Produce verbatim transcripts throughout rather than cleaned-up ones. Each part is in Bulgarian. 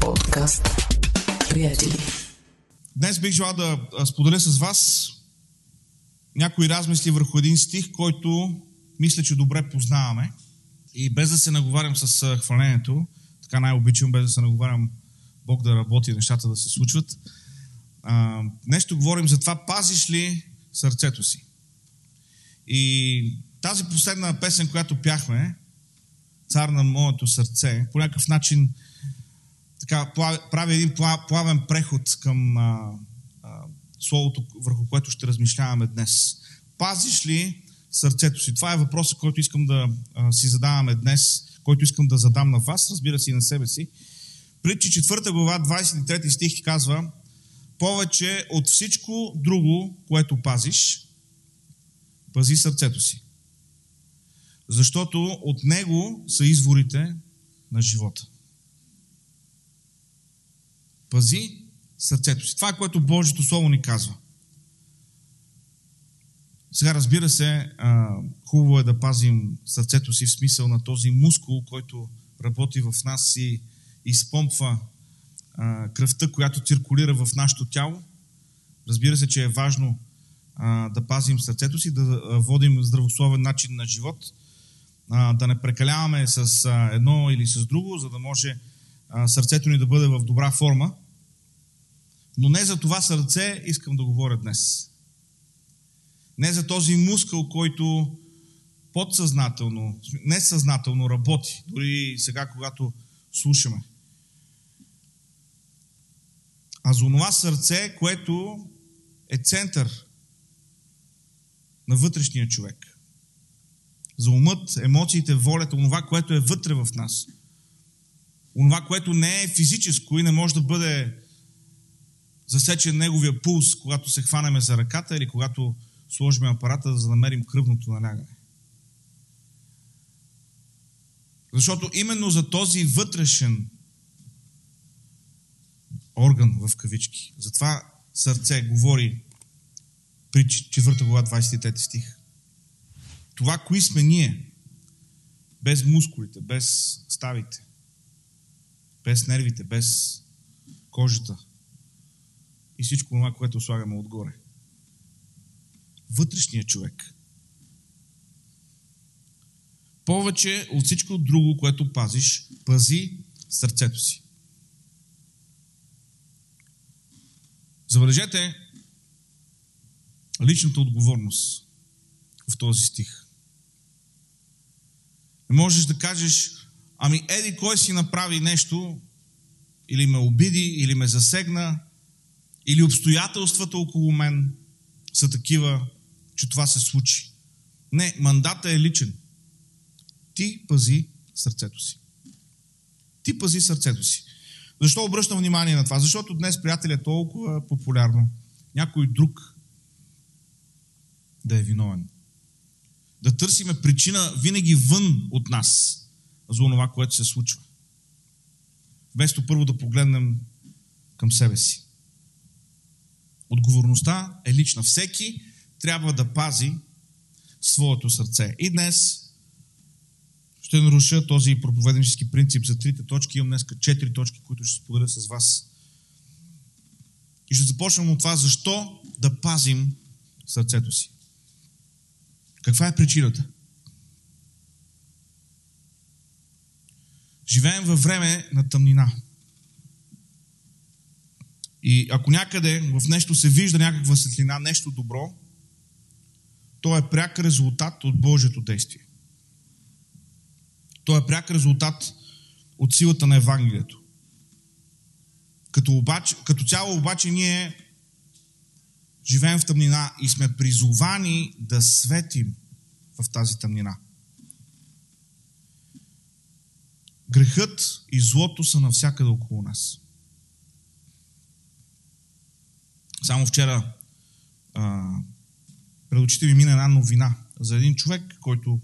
Подкаст Приятели. Днес бих желал да споделя с вас някои размисли върху един стих, който мисля, че добре познаваме. И без да се наговарям с хвалението, така най-обичам, без да се наговарям Бог да работи, нещата да се случват. А, нещо говорим за това, пазиш ли сърцето си? И тази последна песен, която пяхме, Цар на моето сърце, по някакъв начин така, прави един плавен преход към а, а, словото, върху което ще размишляваме днес. Пазиш ли сърцето си? Това е въпросът, който искам да а, си задаваме днес, който искам да задам на вас, разбира се и на себе си. Притчи четвърта глава, двадесет и трети стих казва: повече от всичко друго, което пазиш, пази сърцето си, защото от него са изворите на живота. Пази сърцето си. Това е, което Божието Слово ни казва. Сега, разбира се, хубаво е да пазим сърцето си в смисъл на този мускул, който работи в нас и изпомпва кръвта, която циркулира в нашето тяло. Разбира се, че е важно да пазим сърцето си, да водим здравословен начин на живот, да не прекаляваме с едно или с друго, за да може сърцето ни да бъде в добра форма. Но не за това сърце искам да говоря днес. Не за този мускъл, който подсъзнателно, несъзнателно работи, дори сега, когато слушаме. А за онова сърце, което е център на вътрешния човек. За умът, емоциите, волята, онова, което е вътре в нас. Онова, което не е физическо и не може да бъде засечен неговия пулс, когато се хванеме за ръката или когато сложим апарата, за да намерим кръвното налягане. Защото именно за този вътрешен орган, в кавички, за това сърце говори при четвърта глава, двадесет и трети стих. Това, кои сме ние, без мускулите, без ставите, без нервите, без кожата и всичко това, което слагаме отгоре. Вътрешният човек. Повече от всичко друго, което пазиш, пази сърцето си. Забележете личната отговорност в този стих. Не можеш да кажеш: ами еди кой си направи нещо, или ме обиди, или ме засегна, или обстоятелствата около мен са такива, че това се случи. Не, мандата е личен. Ти пази сърцето си. Ти пази сърцето си. Защо обръщам внимание на това? Защото днес, приятели, е толкова популярно някой друг да е виновен. Да търсиме причина винаги вън от нас за това, което се случва. Вместо първо да погледнем към себе си. Отговорността е лична. Всеки трябва да пази своето сърце. И днес ще наруша този проповеднически принцип за трите точки. Имам днес четири точки, които ще споделя с вас. И ще започнем от това, защо да пазим сърцето си. Каква е причината? Живеем във време на тъмнина. И ако някъде в нещо се вижда някаква светлина, нещо добро, то е пряк резултат от Божието действие. То е пряк резултат от силата на Евангелието. Като, обаче, като цяло обаче ние живеем в тъмнина и сме призовани да светим в тази тъмнина. Грехът и злото са навсякъде около нас. Само вчера а, пред очите ми мина една новина за един човек, който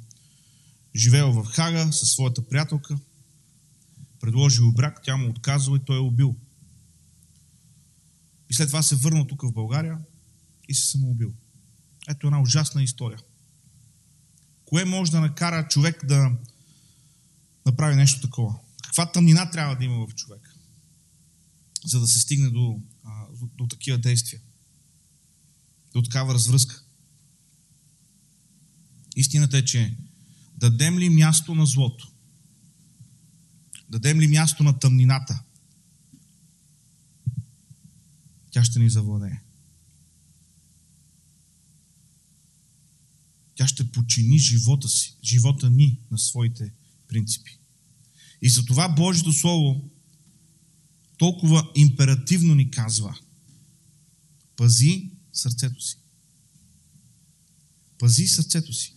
живеел в Хага със своята приятелка, предложил брак, тя му отказала и той е убил. И след това се върнал тук в България и се самоубил. Ето една ужасна история. Кое може да накара човек да направи нещо такова? Каква тъмнина трябва да има в човек? за да се стигне до, а, до, до такива действия, до такава развръзка. Истината е, че дадем ли място на злото, дадем ли място на тъмнината, тя ще ни завладее. Тя ще подчини живота си, живота ни на своите принципи. И затова Божието Слово толкова императивно ни казва: пази сърцето си. Пази сърцето си.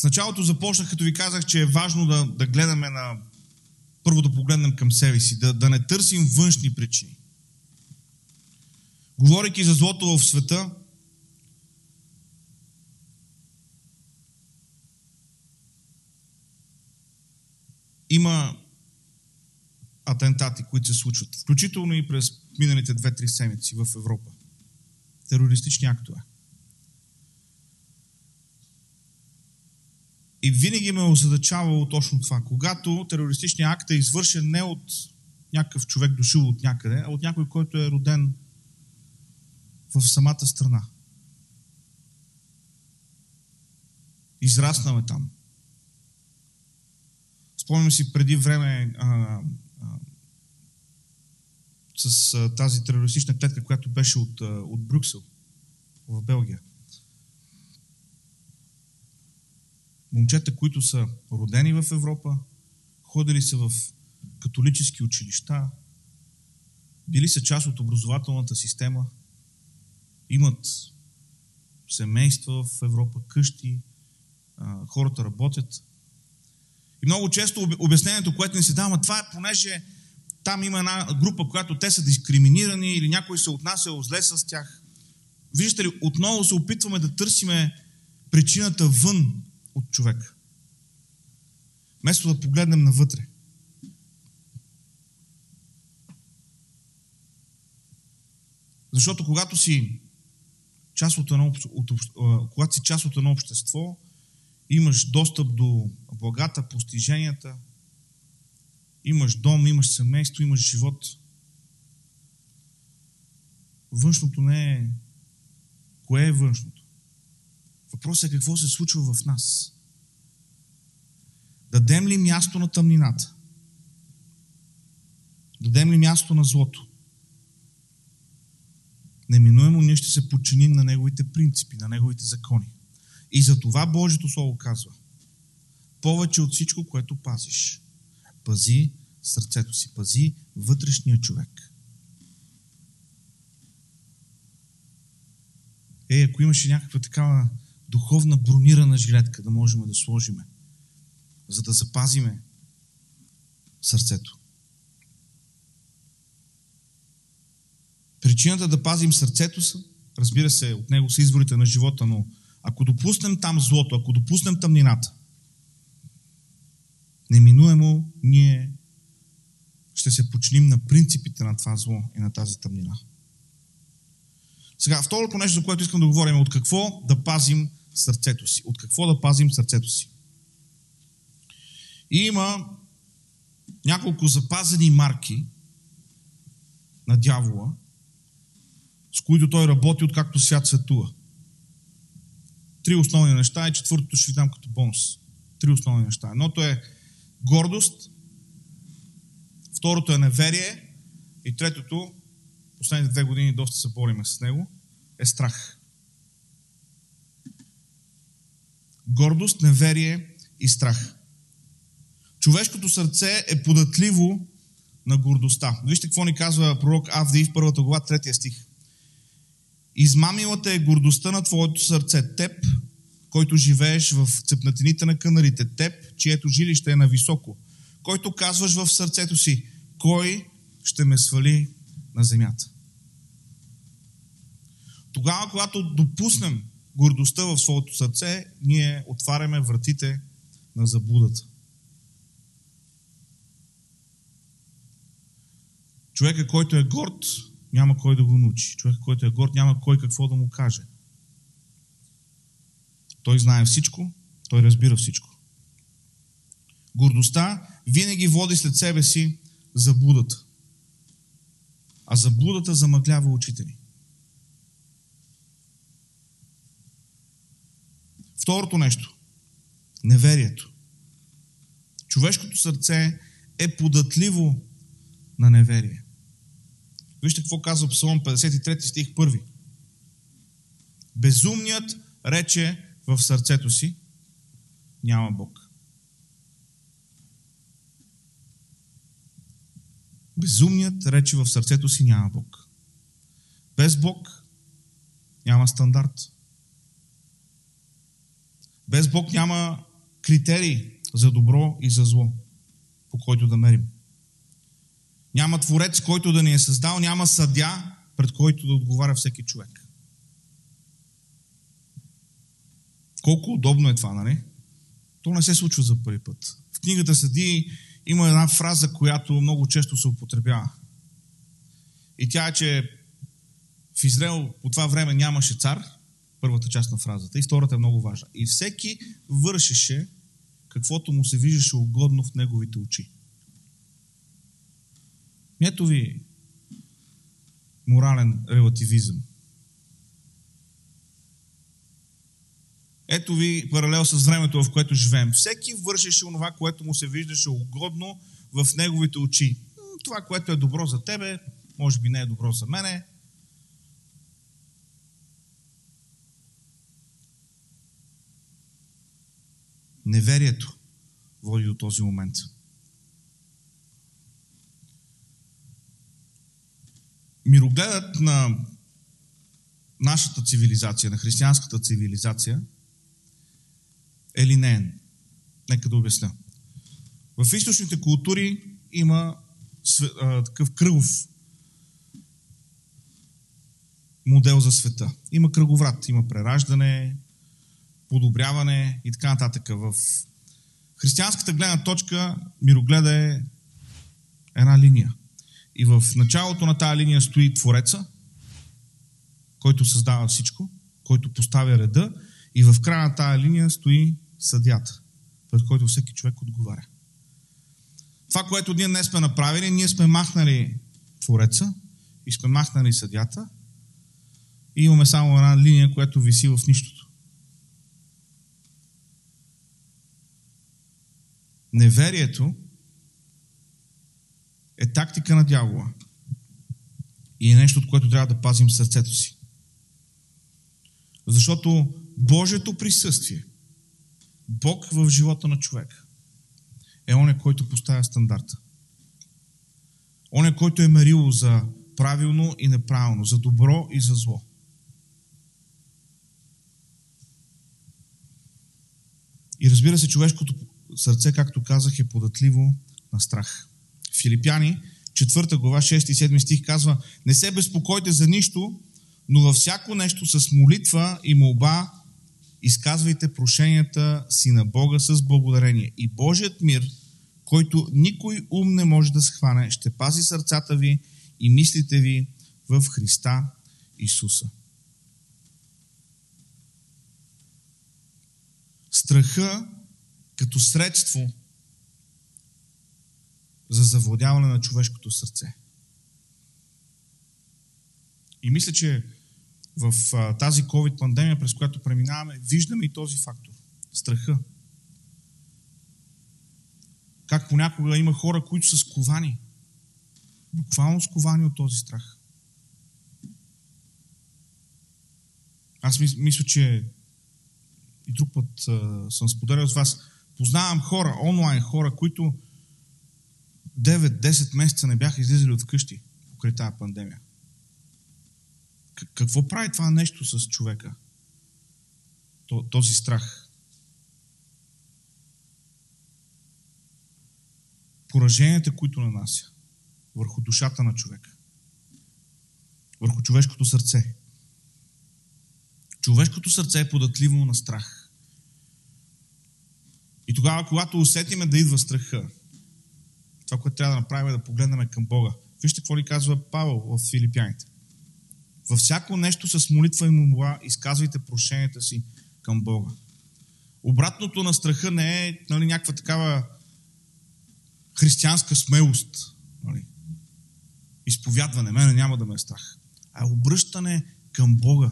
В началото започнах, като ви казах, че е важно да, да гледаме на... Първо да погледнем към себе си, да, да не търсим външни причини. Говорейки за злото в света, има атентати, които се случват, включително и през миналите две-три седмици в Европа. Терористични актове. И винаги ме озадачавало точно това. Когато терористичният акт е извършен не от някакъв човек дошъл от някъде, а от някой, който е роден в самата страна. Израснаме там. Спомням си преди време а, а, с а, тази терористична клетка, която беше от, а, от Брюксел, в Белгия. Момчета, които са родени в Европа, ходили са в католически училища, били са част от образователната система, имат семейства в Европа, къщи, а, хората работят. И много често обяснението, което ни се дава, това е понеже там има една група, която те са дискриминирани или някой се отнася зле с тях. Виждате ли, отново се опитваме да търсиме причината вън от човека. Вместо да погледнем навътре. Защото когато си част от едно, от, когато си част от едно общество, имаш достъп до благата, постиженията, имаш дом, имаш семейство, имаш живот. Външното не е... Кое е външното? Въпросът е какво се случва в нас. Дадем ли място на тъмнината? Дадем ли място на злото? Неминуемо ние ще се подчиним на неговите принципи, на неговите закони. И за това Божието Слово казва: повече от всичко, което пазиш, пази сърцето си, пази вътрешния човек. Е, ако имаше някаква такава духовна бронирана жилетка, да можем да сложиме, за да запазиме сърцето. Причината да пазим сърцето са, разбира се, от него са изворите на живота, но ако допуснем там злото, ако допуснем тъмнината, неминуемо ние ще се подчиним на принципите на това зло и на тази тъмнина. Сега, второто нещо, за което искам да говорим, е от какво да пазим сърцето си. От какво да пазим сърцето си. И има няколко запазени марки на дявола, с които той работи, откакто свят светува. Три основни неща и четвъртото ще ви дам като бонус. Три основни неща. Едното е гордост, второто е неверие и третото, последните две години доста се бориме с него, е страх. Гордост, неверие и страх. Човешкото сърце е податливо на гордостта. Вижте какво ни казва пророк Авдиев, първата глава, третия стих. Измамилата е гордостта на твоето сърце, теб, който живееш в цепнатините на канарите, теб, чието жилище е нависоко, който казваш в сърцето си: кой ще ме свали на земята? Тогава, когато допуснем гордостта в своето сърце, ние отваряме вратите на заблудата. Човека, който е горд, няма кой да го научи. Човекът, който е горд, няма кой какво да му каже. Той знае всичко, той разбира всичко. Гордостта винаги води след себе си заблудата. А заблудата замъглява очите ни. Второто нещо. Неверието. Човешкото сърце е податливо на неверие. Вижте какво казва Псалом петдесет и трети стих първи. Безумният рече в сърцето си, няма Бог. Безумният рече в сърцето си, няма Бог. Без Бог няма стандарт. Без Бог няма критерии за добро и за зло, по който да мерим. Няма творец, който да ни е създал, няма съдия, пред който да отговаря всеки човек. Колко удобно е това, нали? То не се случва за първи път. В книгата Съдии има една фраза, която много често се употребява. И тя е, че в Израел по това време нямаше цар, първата част на фразата, и втората е много важна. И всеки вършеше каквото му се виждаше угодно в неговите очи. Ето ви морален релативизъм. Ето ви паралел с времето, в което живеем. Всеки вършеше онова, което му се виждаше угодно в неговите очи. Това, което е добро за тебе, може би не е добро за мене. Неверието води до този момент. Мирогледът на нашата цивилизация, на християнската цивилизация е линеен. Нека да обясня. В източните култури има а, такъв кръгов модел за света. Има кръговрат, има прераждане, подобряване и така нататък. В християнската гледна точка мирогледа е една линия. И в началото на тая линия стои Твореца, който създава всичко, който поставя реда, и в края на тая линия стои съдията, пред който всеки човек отговаря. Това, което ние днес сме направили, ние сме махнали Твореца и сме махнали съдията и имаме само една линия, която виси в нищото. Неверието е тактика на дявола и е нещо, от което трябва да пазим сърцето си. Защото Божието присъствие, Бог в живота на човека, е он, който поставя стандарта. Он е, който е мерило за правилно и неправилно, за добро и за зло. И разбира се, човешкото сърце, както казах, е податливо на страх. Филипяни, четвърта глава, шести и седми стих казва: не се безпокойте за нищо, но във всяко нещо с молитва и молба изказвайте прошенията си на Бога с благодарение. И Божият мир, който никой ум не може да схване, ще пази сърцата ви и мислите ви в Христа Исуса. Страха като средство за завладяване на човешкото сърце. И мисля, че в тази COVID пандемия, през която преминаваме, виждаме и този фактор. Страха. Как понякога има хора, които са сковани. Буквално сковани от този страх. Аз мисля, че и друг път съм споделял с вас. Познавам хора, онлайн хора, които девет-десет месеца не бяха излизали от вкъщи покрай тази пандемия. Какво прави това нещо с човека? Този страх. Пораженията, които нанася върху душата на човека. Върху човешкото сърце. Човешкото сърце е податливо на страх. И тогава, когато усетиме да идва страха, това, което трябва да направим, е да погледнем към Бога. Вижте какво ли казва Павел в Филипяните. Във всяко нещо с молитва и молба изказвайте прошенията си към Бога. Обратното на страха не е, нали, някаква такава християнска смелост. Нали? Изповядване, мене няма да ме е страх. А обръщане към Бога.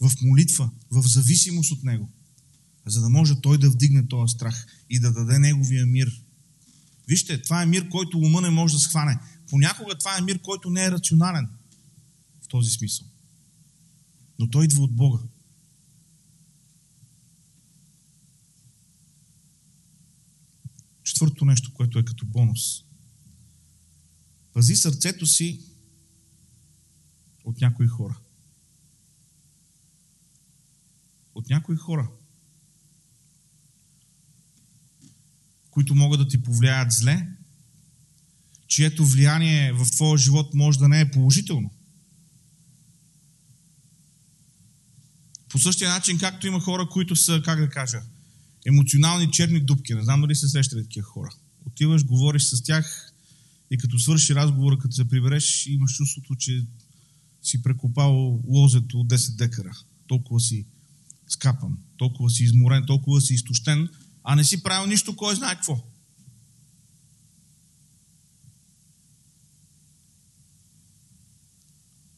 В молитва, в зависимост от Него. За да може Той да вдигне този страх и да даде Неговия мир. Вижте, това е мир, който ума не може да схване. Понякога това е мир, който не е рационален в този смисъл. Но той идва от Бога. Четвърто нещо, което е като бонус. Пази сърцето си от някои хора. От някои хора, които могат да ти повлияят зле, чието влияние в твоя живот може да не е положително. По същия начин, както има хора, които са, как да кажа, емоционални черни дупки. Не знам дали се срещали такива хора. Отиваш, говориш с тях и като свърши разговора, като се прибереш, имаш чувството, че си прекопал лозето от десет декара. Толкова си скапан, толкова си изморен, толкова си изтощен, а не си правил нищо, кой знае какво.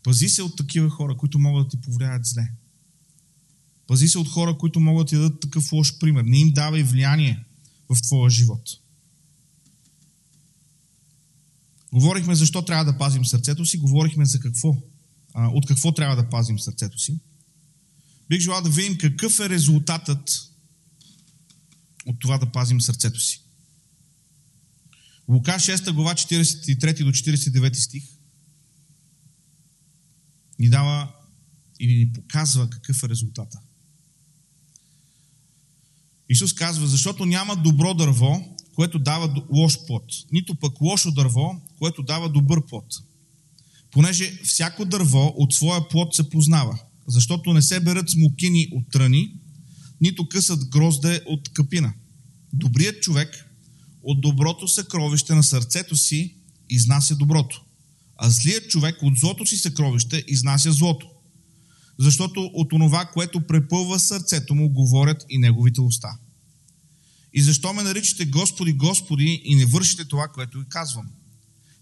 Пази се от такива хора, които могат да ти повлияят зле. Пази се от хора, които могат да ти дадат такъв лош пример. Не им давай влияние в твоя живот. Говорихме защо трябва да пазим сърцето си, говорихме за какво, а, от какво трябва да пазим сърцето си. Бих желал да видим какъв е резултатът от това да пазим сърцето си. Лука шеста глава четиридесет и трети до четиридесет и девети стих ни дава или ни показва какъв е резултата. Исус казва, защото няма добро дърво, което дава лош плод, нито пък лошо дърво, което дава добър плод. Понеже всяко дърво от своя плод се познава, защото не се берат смокини от тръни, нито късат грозде от капина. Добрият човек от доброто съкровище на сърцето си изнася доброто, а злият човек от злото си съкровище изнася злото. Защото от онова, което препълва сърцето му, говорят и неговите уста. И защо ме наричате Господи, Господи и не вършите това, което ви казвам?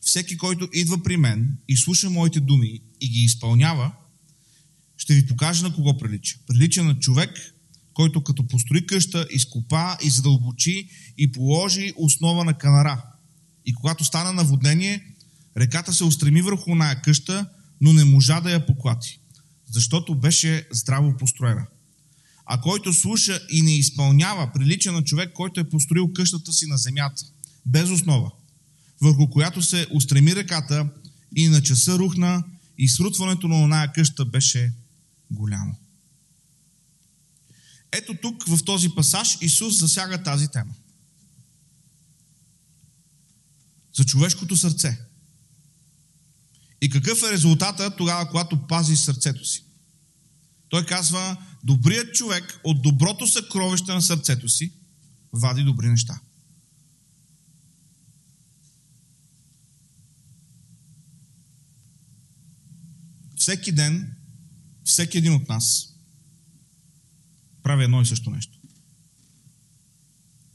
Всеки, който идва при мен и слуша моите думи и ги изпълнява, ще ви покажа на кого прилича. Прилича на човек, който като построи къща, изкопа и задълбочи и положи основа на канара. И когато стана наводнение, реката се устреми върху оная къща, но не можа да я поклати, защото беше здраво построена. А който слуша и не изпълнява, прилича на човек, който е построил къщата си на земята, без основа, върху която се устреми реката и на часа рухна, и срутването на оная къща беше голямо. Ето тук, в този пасаж, Исус засяга тази тема. За човешкото сърце. И какъв е резултатът тогава, когато пази сърцето си? Той казва, добрият човек от доброто съкровище на сърцето си вади добри неща. Всеки ден, всеки един от нас прави едно и също нещо.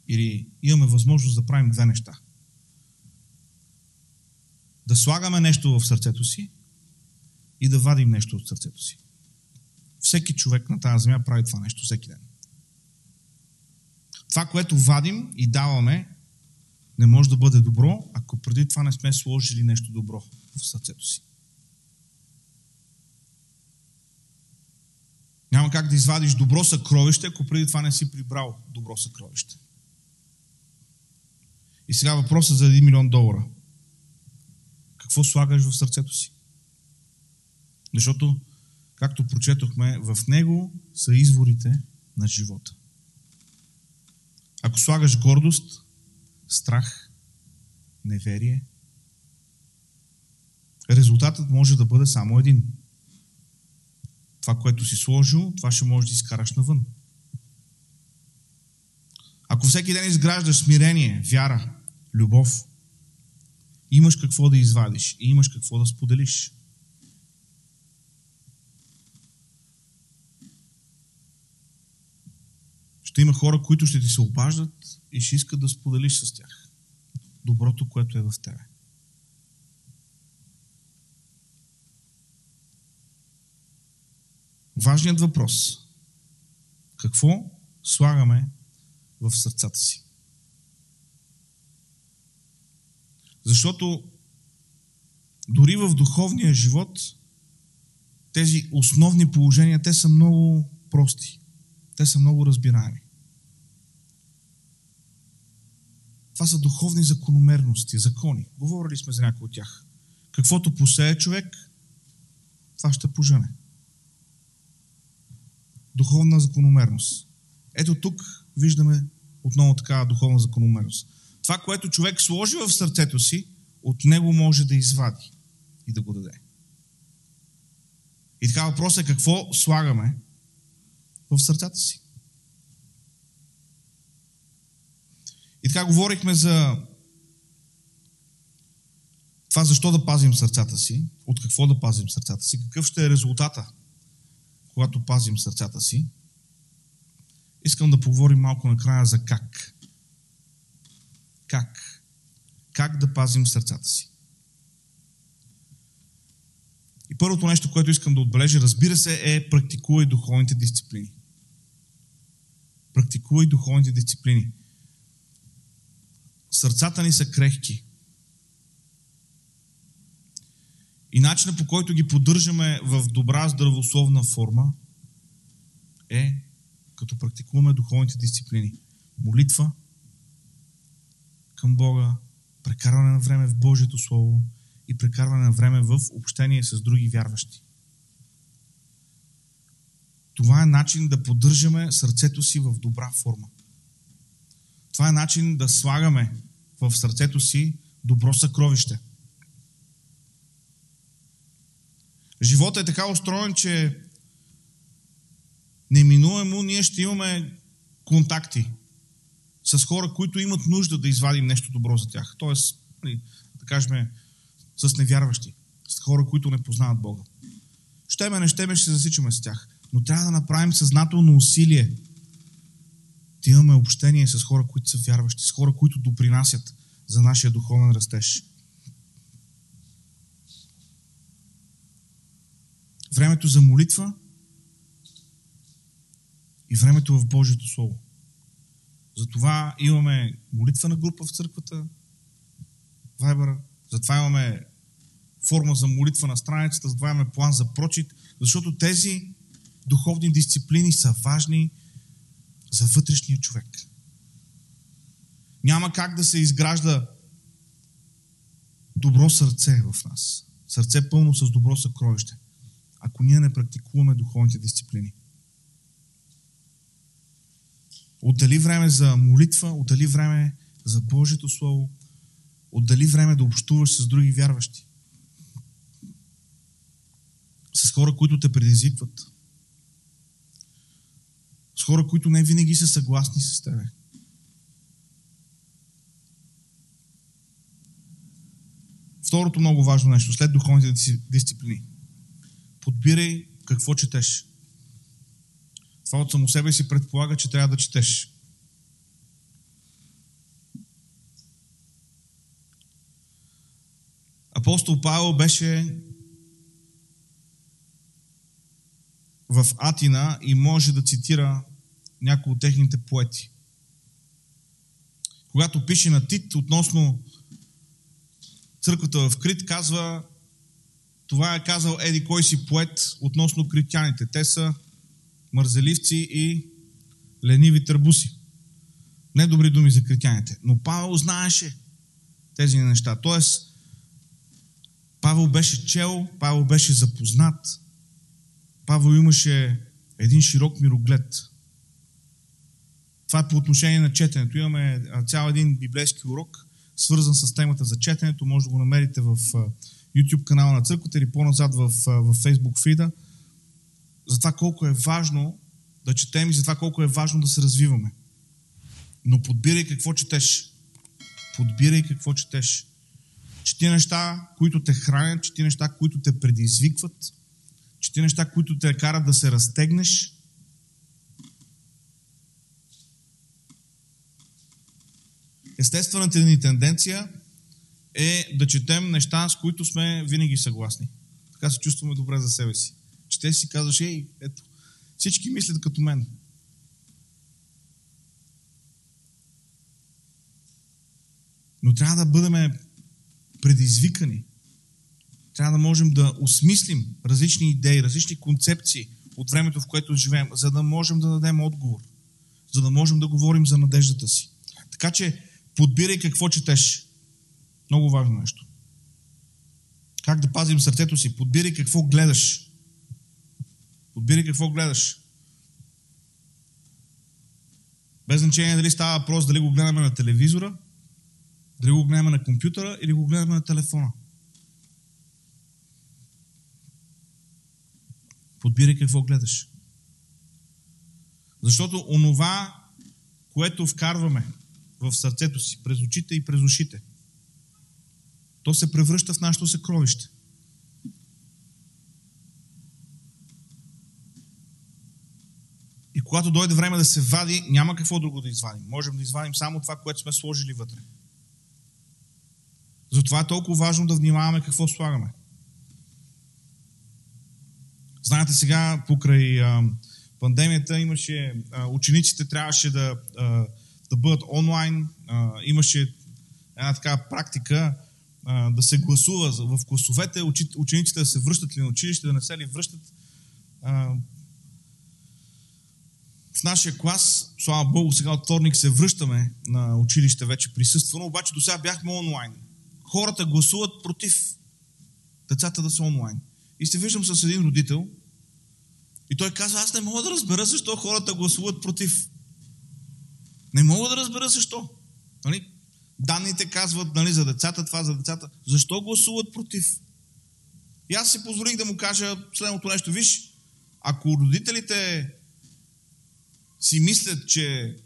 Или имаме възможност да правим две неща. Да слагаме нещо в сърцето си и да вадим нещо от сърцето си. Всеки човек на тази земя прави това нещо всеки ден. Това, което вадим и даваме, не може да бъде добро, ако преди това не сме сложили нещо добро в сърцето си. Няма как да извадиш добро съкровище, ако преди това не си прибрал добро съкровище. И сега въпросът за един милион долара. Какво слагаш в сърцето си? Защото, както прочетохме, в него са изворите на живота. Ако слагаш гордост, страх, неверие, резултатът може да бъде само един. Това, което си сложил, това ще можеш да изкараш навън. Ако всеки ден изграждаш смирение, вяра, любов, имаш какво да извадиш и имаш какво да споделиш. Ще има хора, които ще ти се обаждат и ще искат да споделиш с тях доброто, което е в тебе. Важният въпрос. Какво слагаме в сърцата си? Защото дори в духовния живот тези основни положения, те са много прости. Те са много разбираеми. Това са духовни закономерности, закони. Говорили сме за някои от тях. Каквото посее човек, това ще пожене. Духовна закономерност. Ето тук виждаме отново такава духовна закономерност. Това, което човек сложи в сърцето си, от него може да извади и да го даде. И така въпросът е какво слагаме в сърцата си. И така говорихме за това защо да пазим сърцата си, от какво да пазим сърцата си, какъв ще е резултата, когато пазим сърцата си. Искам да поговорим малко накрая за как. Как? Как да пазим сърцата си? И първото нещо, което искам да отбележа, разбира се, е практикувай духовните дисциплини. Практикувай духовните дисциплини. Сърцата ни са крехки. И начинът, по който ги поддържаме в добра здравословна форма, е като практикуваме духовните дисциплини. Молитва към Бога, прекарване на време в Божието Слово и прекарване на време в общение с други вярващи. Това е начин да поддържаме сърцето си в добра форма. Това е начин да слагаме в сърцето си добро съкровище. Животът е така устроен, че неминуемо ние ще имаме контакти с хора, които имат нужда да извадим нещо добро за тях. Тоест, да кажем, с невярващи, с хора, които не познават Бога. Щеме, не щеме, ще се засичаме с тях. Но трябва да направим съзнателно усилие да имаме общение с хора, които са вярващи, с хора, които допринасят за нашия духовен растеж. Времето за молитва и времето в Божието Слово. Затова имаме молитвена група в църквата, Viber, затова имаме форма за молитва на страницата, затова имаме план за прочит, защото тези духовни дисциплини са важни за вътрешния човек. Няма как да се изгражда добро сърце в нас. Сърце пълно с добро съкровище, ако ние не практикуваме духовните дисциплини. Отдели време за молитва, отдели време за Божието Слово, отдели време да общуваш с други вярващи. С хора, които те предизвикват. С хора, които не винаги са съгласни с тебе. Второто много важно нещо, след духовните дисциплини. Подбирай какво четеш. Това от само себе си предполага, че трябва да четеш. Апостол Павел беше в Атина и може да цитира някои от техните поети. Когато пише на Тит относно църквата в Крит, казва, това е казал еди кой си поет относно критяните. Те са мързеливци и лениви търбуси. Не добри думи за критяните. Но Павел знаеше тези неща. Тоест, Павел беше чел, Павел беше запознат. Павел имаше един широк мироглед. Това е по отношение на четенето. Имаме цял един библейски урок, свързан с темата за четенето. Може да го намерите в YouTube канала на църквата или по-назад в, в Facebook фида. За това колко е важно да четем и за това колко е важно да се развиваме. Но подбирай какво четеш. Подбирай какво четеш. Чети неща, които те хранят, чети неща, които те предизвикват, чети неща, които те карат да се разтегнеш. естествената ни тенденция е да четем неща, с които сме винаги съгласни. Така се чувстваме добре за себе си. Четеш си, казваш, ей, ето, всички мислят като мен. Но трябва да бъдем предизвикани. Трябва да можем да осмислим различни идеи, различни концепции от времето, в което живеем, за да можем да дадем отговор. За да можем да говорим за надеждата си. Така че подбирай какво четеш. Много важно нещо. Как да пазим сърцето си? Подбирай какво гледаш. Подбирай какво гледаш. Без значение дали става въпрос, дали го гледаме на телевизора, дали го гледаме на компютъра или го гледаме на телефона. Подбирай какво гледаш. Защото онова, което вкарваме в сърцето си, през очите и през ушите, то се превръща в нашето съкровище. И когато дойде време да се вади, няма какво друго да извадим. Можем да извадим само това, което сме сложили вътре. Затова е толкова важно да внимаваме какво слагаме. Знаете, сега покрай а, пандемията имаше, а, учениците трябваше да, а, да бъдат онлайн, а, имаше една такава практика а, да се гласува в класовете, учи, учениците да се връщат ли на училище, да не се ли връщат. А, в нашия клас, слава Богу, сега от вторник се връщаме на училище вече присъствено, обаче до сега бяхме онлайн. Хората гласуват против децата да са онлайн. И се виждам с един родител и той казва, аз не мога да разбера защо хората гласуват против. Не мога да разбера защо. Нали? Данните казват, нали, за децата, това за децата. Защо гласуват против? И аз си позволих да му кажа следното нещо. Виж, ако родителите си мислят, че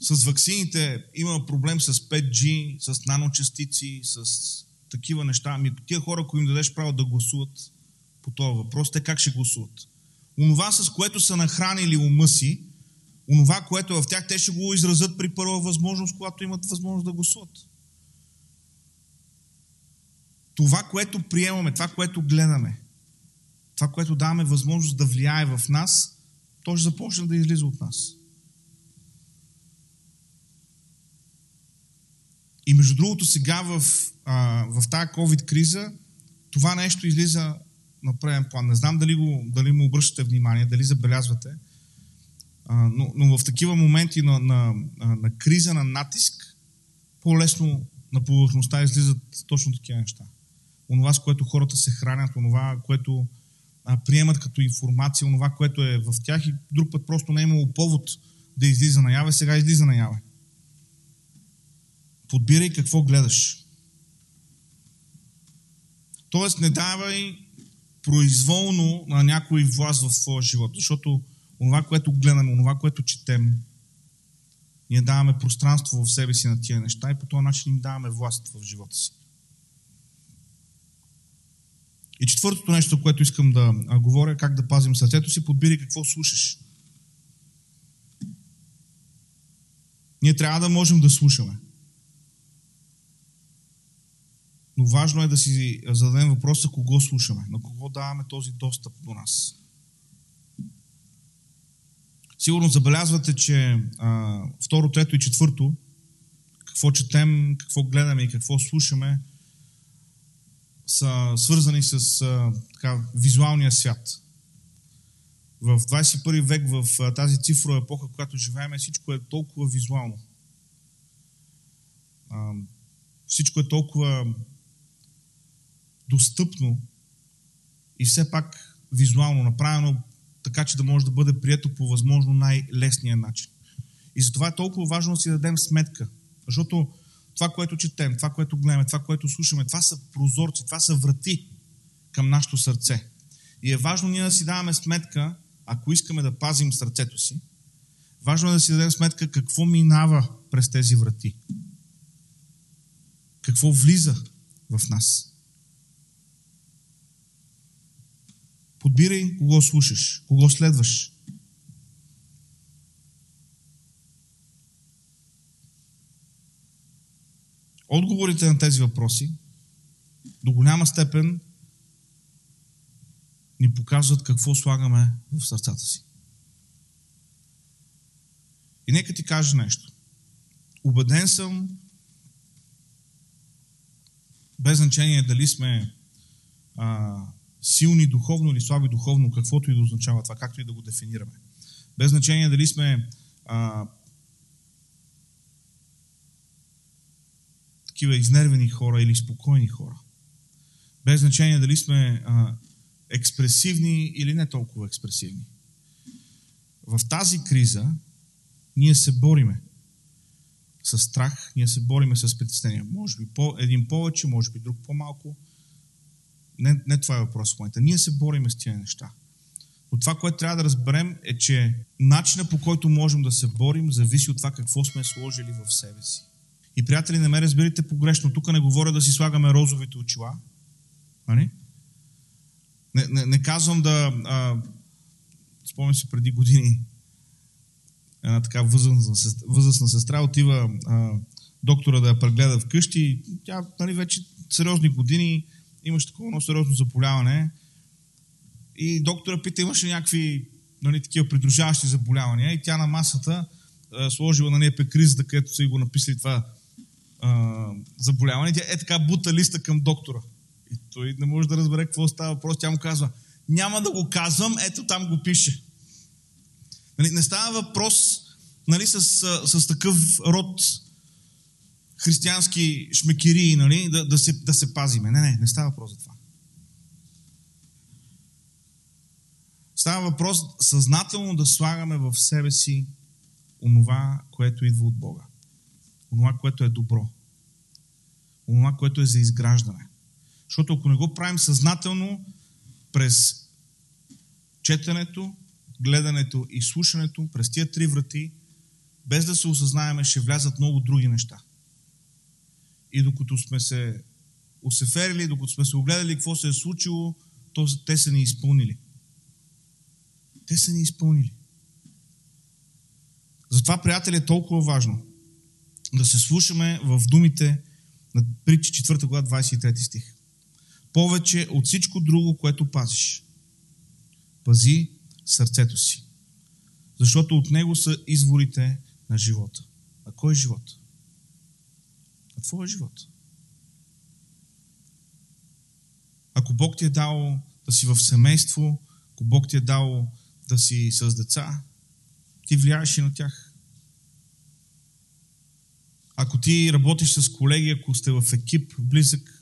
с ваксините има проблем с пет джи, с наночастици, с такива неща. Ами тия хора, които им дадеш право да гласуват по този въпрос, те как ще гласуват? Онова, с което са нахранили ума си, онова, което е в тях, те ще го изразят при първа възможност, когато имат възможност да гласуват. Това, което приемаме, това, което гледаме, това, което даваме възможност да влияе в нас, то ще започне да излиза от нас. И между другото сега в, а, в тази COVID криза това нещо излиза на преден план. Не знам дали, го, дали му обръщате внимание, дали забелязвате, а, но, но в такива моменти на, на, на криза, на натиск, по-лесно на повърхността излизат точно такива неща. Онова, с което хората се хранят, онова, което а, приемат като информация, онова, което е в тях и друг път просто не е имало повод да излиза наяве, сега излиза наяве. Подбирай какво гледаш. Тоест не давай произволно на някой власт в своя живот, защото това, което гледаме, това, което четем, ние даваме пространство в себе си на тия неща и по този начин им даваме власт в живота си. И четвъртото нещо, което искам да говоря, е как да пазим сърцето си, подбирай какво слушаш. Ние трябва да можем да слушаме. Но важно е да си зададем въпроса кого слушаме, на кого даваме този достъп до нас. Сигурно забелязвате, че а, второ, трето и четвърто, какво четем, какво гледаме и какво слушаме, са свързани с а, така, визуалния свят. В двадесет и първи век, в а, тази цифрова епоха, в която живеем, всичко е толкова визуално. А, всичко е толкова достъпно и все пак визуално направено, така че да може да бъде прието по възможно най-лесния начин. И затова е толкова важно да си дадем сметка, защото това, което четем, това, което гледаме, това, което слушаме, това са прозорци, това са врати към нашето сърце. И е важно ние да си даваме сметка, ако искаме да пазим сърцето си, важно е да си дадем сметка какво минава през тези врати. Какво влиза в нас. Подбирай кого слушаш, кого следваш. Отговорите на тези въпроси до голяма степен ни показват какво слагаме в сърцата си. И нека ти кажа нещо. Убеден съм, без значение дали сме а, силни духовно или слаби духовно, каквото и да означава това, както и да го дефинираме. Без значение дали сме а, такива изнервени хора или спокойни хора. Без значение дали сме а, експресивни или не толкова експресивни. В тази криза ние се бориме с страх, ние се бориме с притеснения. Може би по, един повече, може би друг по-малко. Не, не това е въпрос в момента. Ние се бориме с тия неща. Но това, което трябва да разберем, е, че начинът, по който можем да се борим, зависи от това какво сме сложили в себе си. И, приятели, не ме разберете погрешно. Тук не говоря да си слагаме розовите очила. Не, не, не казвам да... А, спомням си преди години една така възрастна сестра, възрастна сестра отива а, доктора да я прегледа вкъщи. Тя, нали, вече сериозни години, имаше такова много сериозно заболяване. И доктора пита, имаше някакви, нали, такива придружаващи заболявания. И тя на масата а, сложила на нея пекризата, където са и го написали това а, заболяване. Тя е така бута листа към доктора. И той не може да разбере какво става въпрос. Тя му казва, няма да го казвам, ето там го пише. Нали, не става въпрос, нали, с, с, с такъв род християнски шмекерии, нали, да, да, се, да се пазиме. Не, не, не става въпрос за това. Става въпрос съзнателно да слагаме в себе си онова, което идва от Бога. Онова, което е добро. Онова, което е за изграждане. Защото ако не го правим съзнателно през четенето, гледането и слушането, през тия три врати, без да се осъзнаеме, ще влязат много други неща. И докато сме се осеферили, докато сме се огледали какво се е случило, то те са ни изпълнили. Те са ни изпълнили. Затова, приятели, е толкова важно да се слушаме в думите на притчи четвърта глава, двадесет и трети стих. Повече от всичко друго, което пазиш, пази сърцето си, защото от него са изворите на живота. А кой е живот? А твой е живот? Ако Бог ти е дал да си в семейство, ако Бог ти е дал да си с деца, ти влияеш и на тях. Ако ти работиш с колеги, ако сте в екип близък,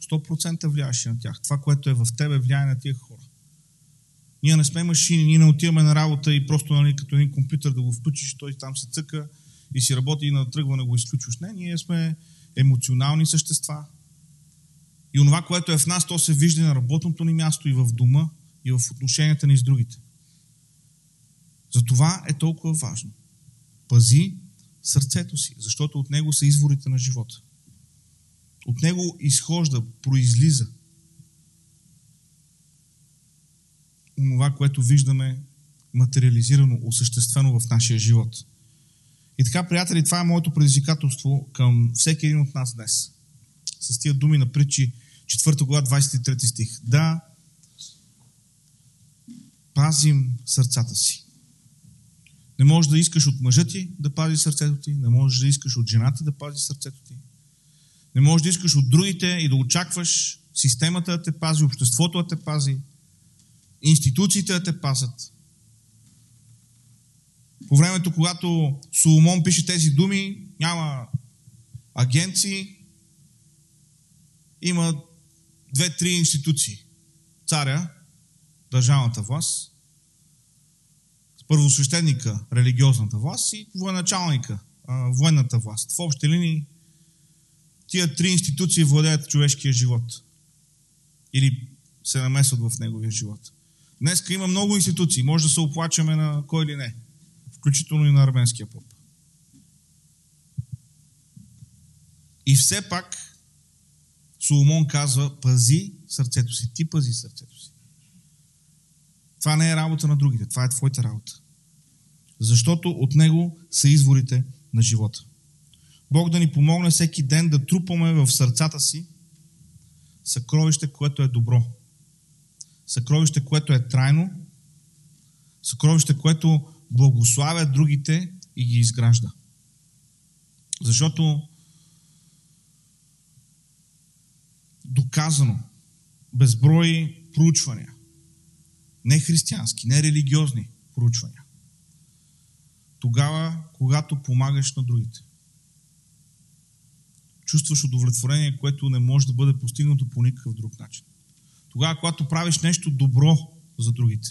сто процента влияеш и на тях. Това, което е в тебе, влияе на тия хора. Ние не сме машини, ние не отиваме на работа и просто, нали, като един компютър да го включиш, той там се цъка и си работи и на тръгване го изключваш. Не, ние сме емоционални същества. И онова, което е в нас, то се вижда на работното ни място и в дома, и в отношенията ни с другите. Затова е толкова важно. Пази сърцето си, защото от него са изворите на живота. От него изхожда, произлиза онова, което виждаме материализирано, осъществено в нашия живот. И така, приятели, това е моето предизвикателство към всеки един от нас днес. С тия думи на притчи четвърта глава, двадесет и трети стих. Да пазим сърцата си. Не можеш да искаш от мъжа ти да пази сърцето ти, не можеш да искаш от жената да пази сърцето ти. Не можеш да искаш от другите и да очакваш системата да те пази, обществото да те пази, институциите да те пазят. По времето, когато Соломон пише тези думи, няма агенции, има две-три институции. Царя, държавната власт, първосвещеника, религиозната власт и военачалника, военната власт. В общи линии тия три институции владеят човешкия живот или се намесват в неговия живот. Днеска има много институции, може да се оплачаме на кой ли не, включително и на арменския поп. И все пак Соломон казва, пази сърцето си, ти пази сърцето си. Това не е работа на другите, това е твоята работа. Защото от него са изворите на живота. Бог да ни помогне всеки ден да трупаме в сърцата си съкровище, което е добро. Съкровище, което е трайно. Съкровище, което благославя другите и ги изгражда. Защото доказано, безброй проучвания, не християнски, не религиозни проучвания, тогава, когато помагаш на другите, чувстваш удовлетворение, което не може да бъде постигнато по никакъв друг начин. Тогава, когато правиш нещо добро за другите,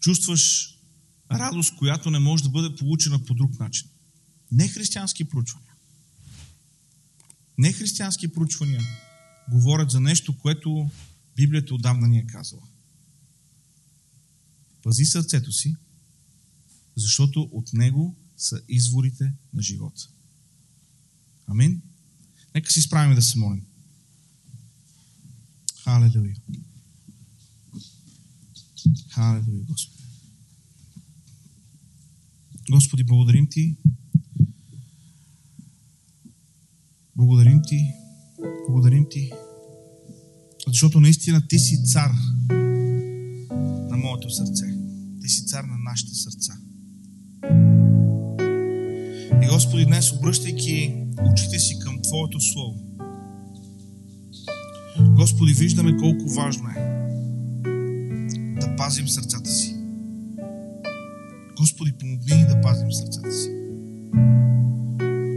чувстваш радост, която не може да бъде получена по друг начин. Не християнски проучвания. Не християнски проучвания говорят за нещо, което Библията отдавна ни е казала. Пази сърцето си, защото от него са изворите на живота. Амин? Нека се изправим да се молим. Халелуя. Халелуя, Господи. Господи, благодарим Ти. Благодарим Ти. Благодарим Ти. Защото наистина Ти си цар на моето сърце. Ти си цар на нашите сърца. И Господи, днес обръщайки очите си към Твоето Слово, Господи, виждаме колко важно е да пазим сърцата си. Господи, помогни ни да пазим сърцата си.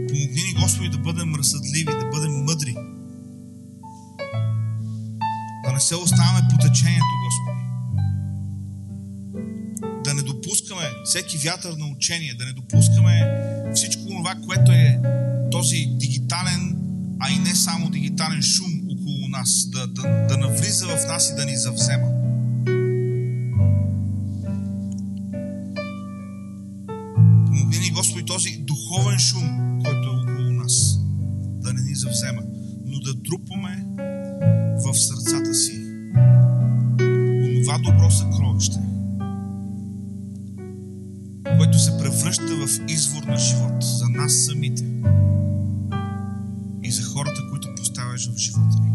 Помогни ни, Господи, да бъдем разсъдливи, да бъдем мъдри. Да не се оставаме по течението, Господи. Да не допускаме всеки вятър на учение, да не допускаме всичко това, което е този дигитален, а и не само дигитален шум около нас, да, да, да навлиза в нас и да ни завзема. Помогни ни, Господи, този духовен шум, който е около нас, да не ни завзема, но да трупаме в сърцата си онова добро съкровище, което се превръща в извор на живот за нас самите и за хората, които поставяш в живота ни.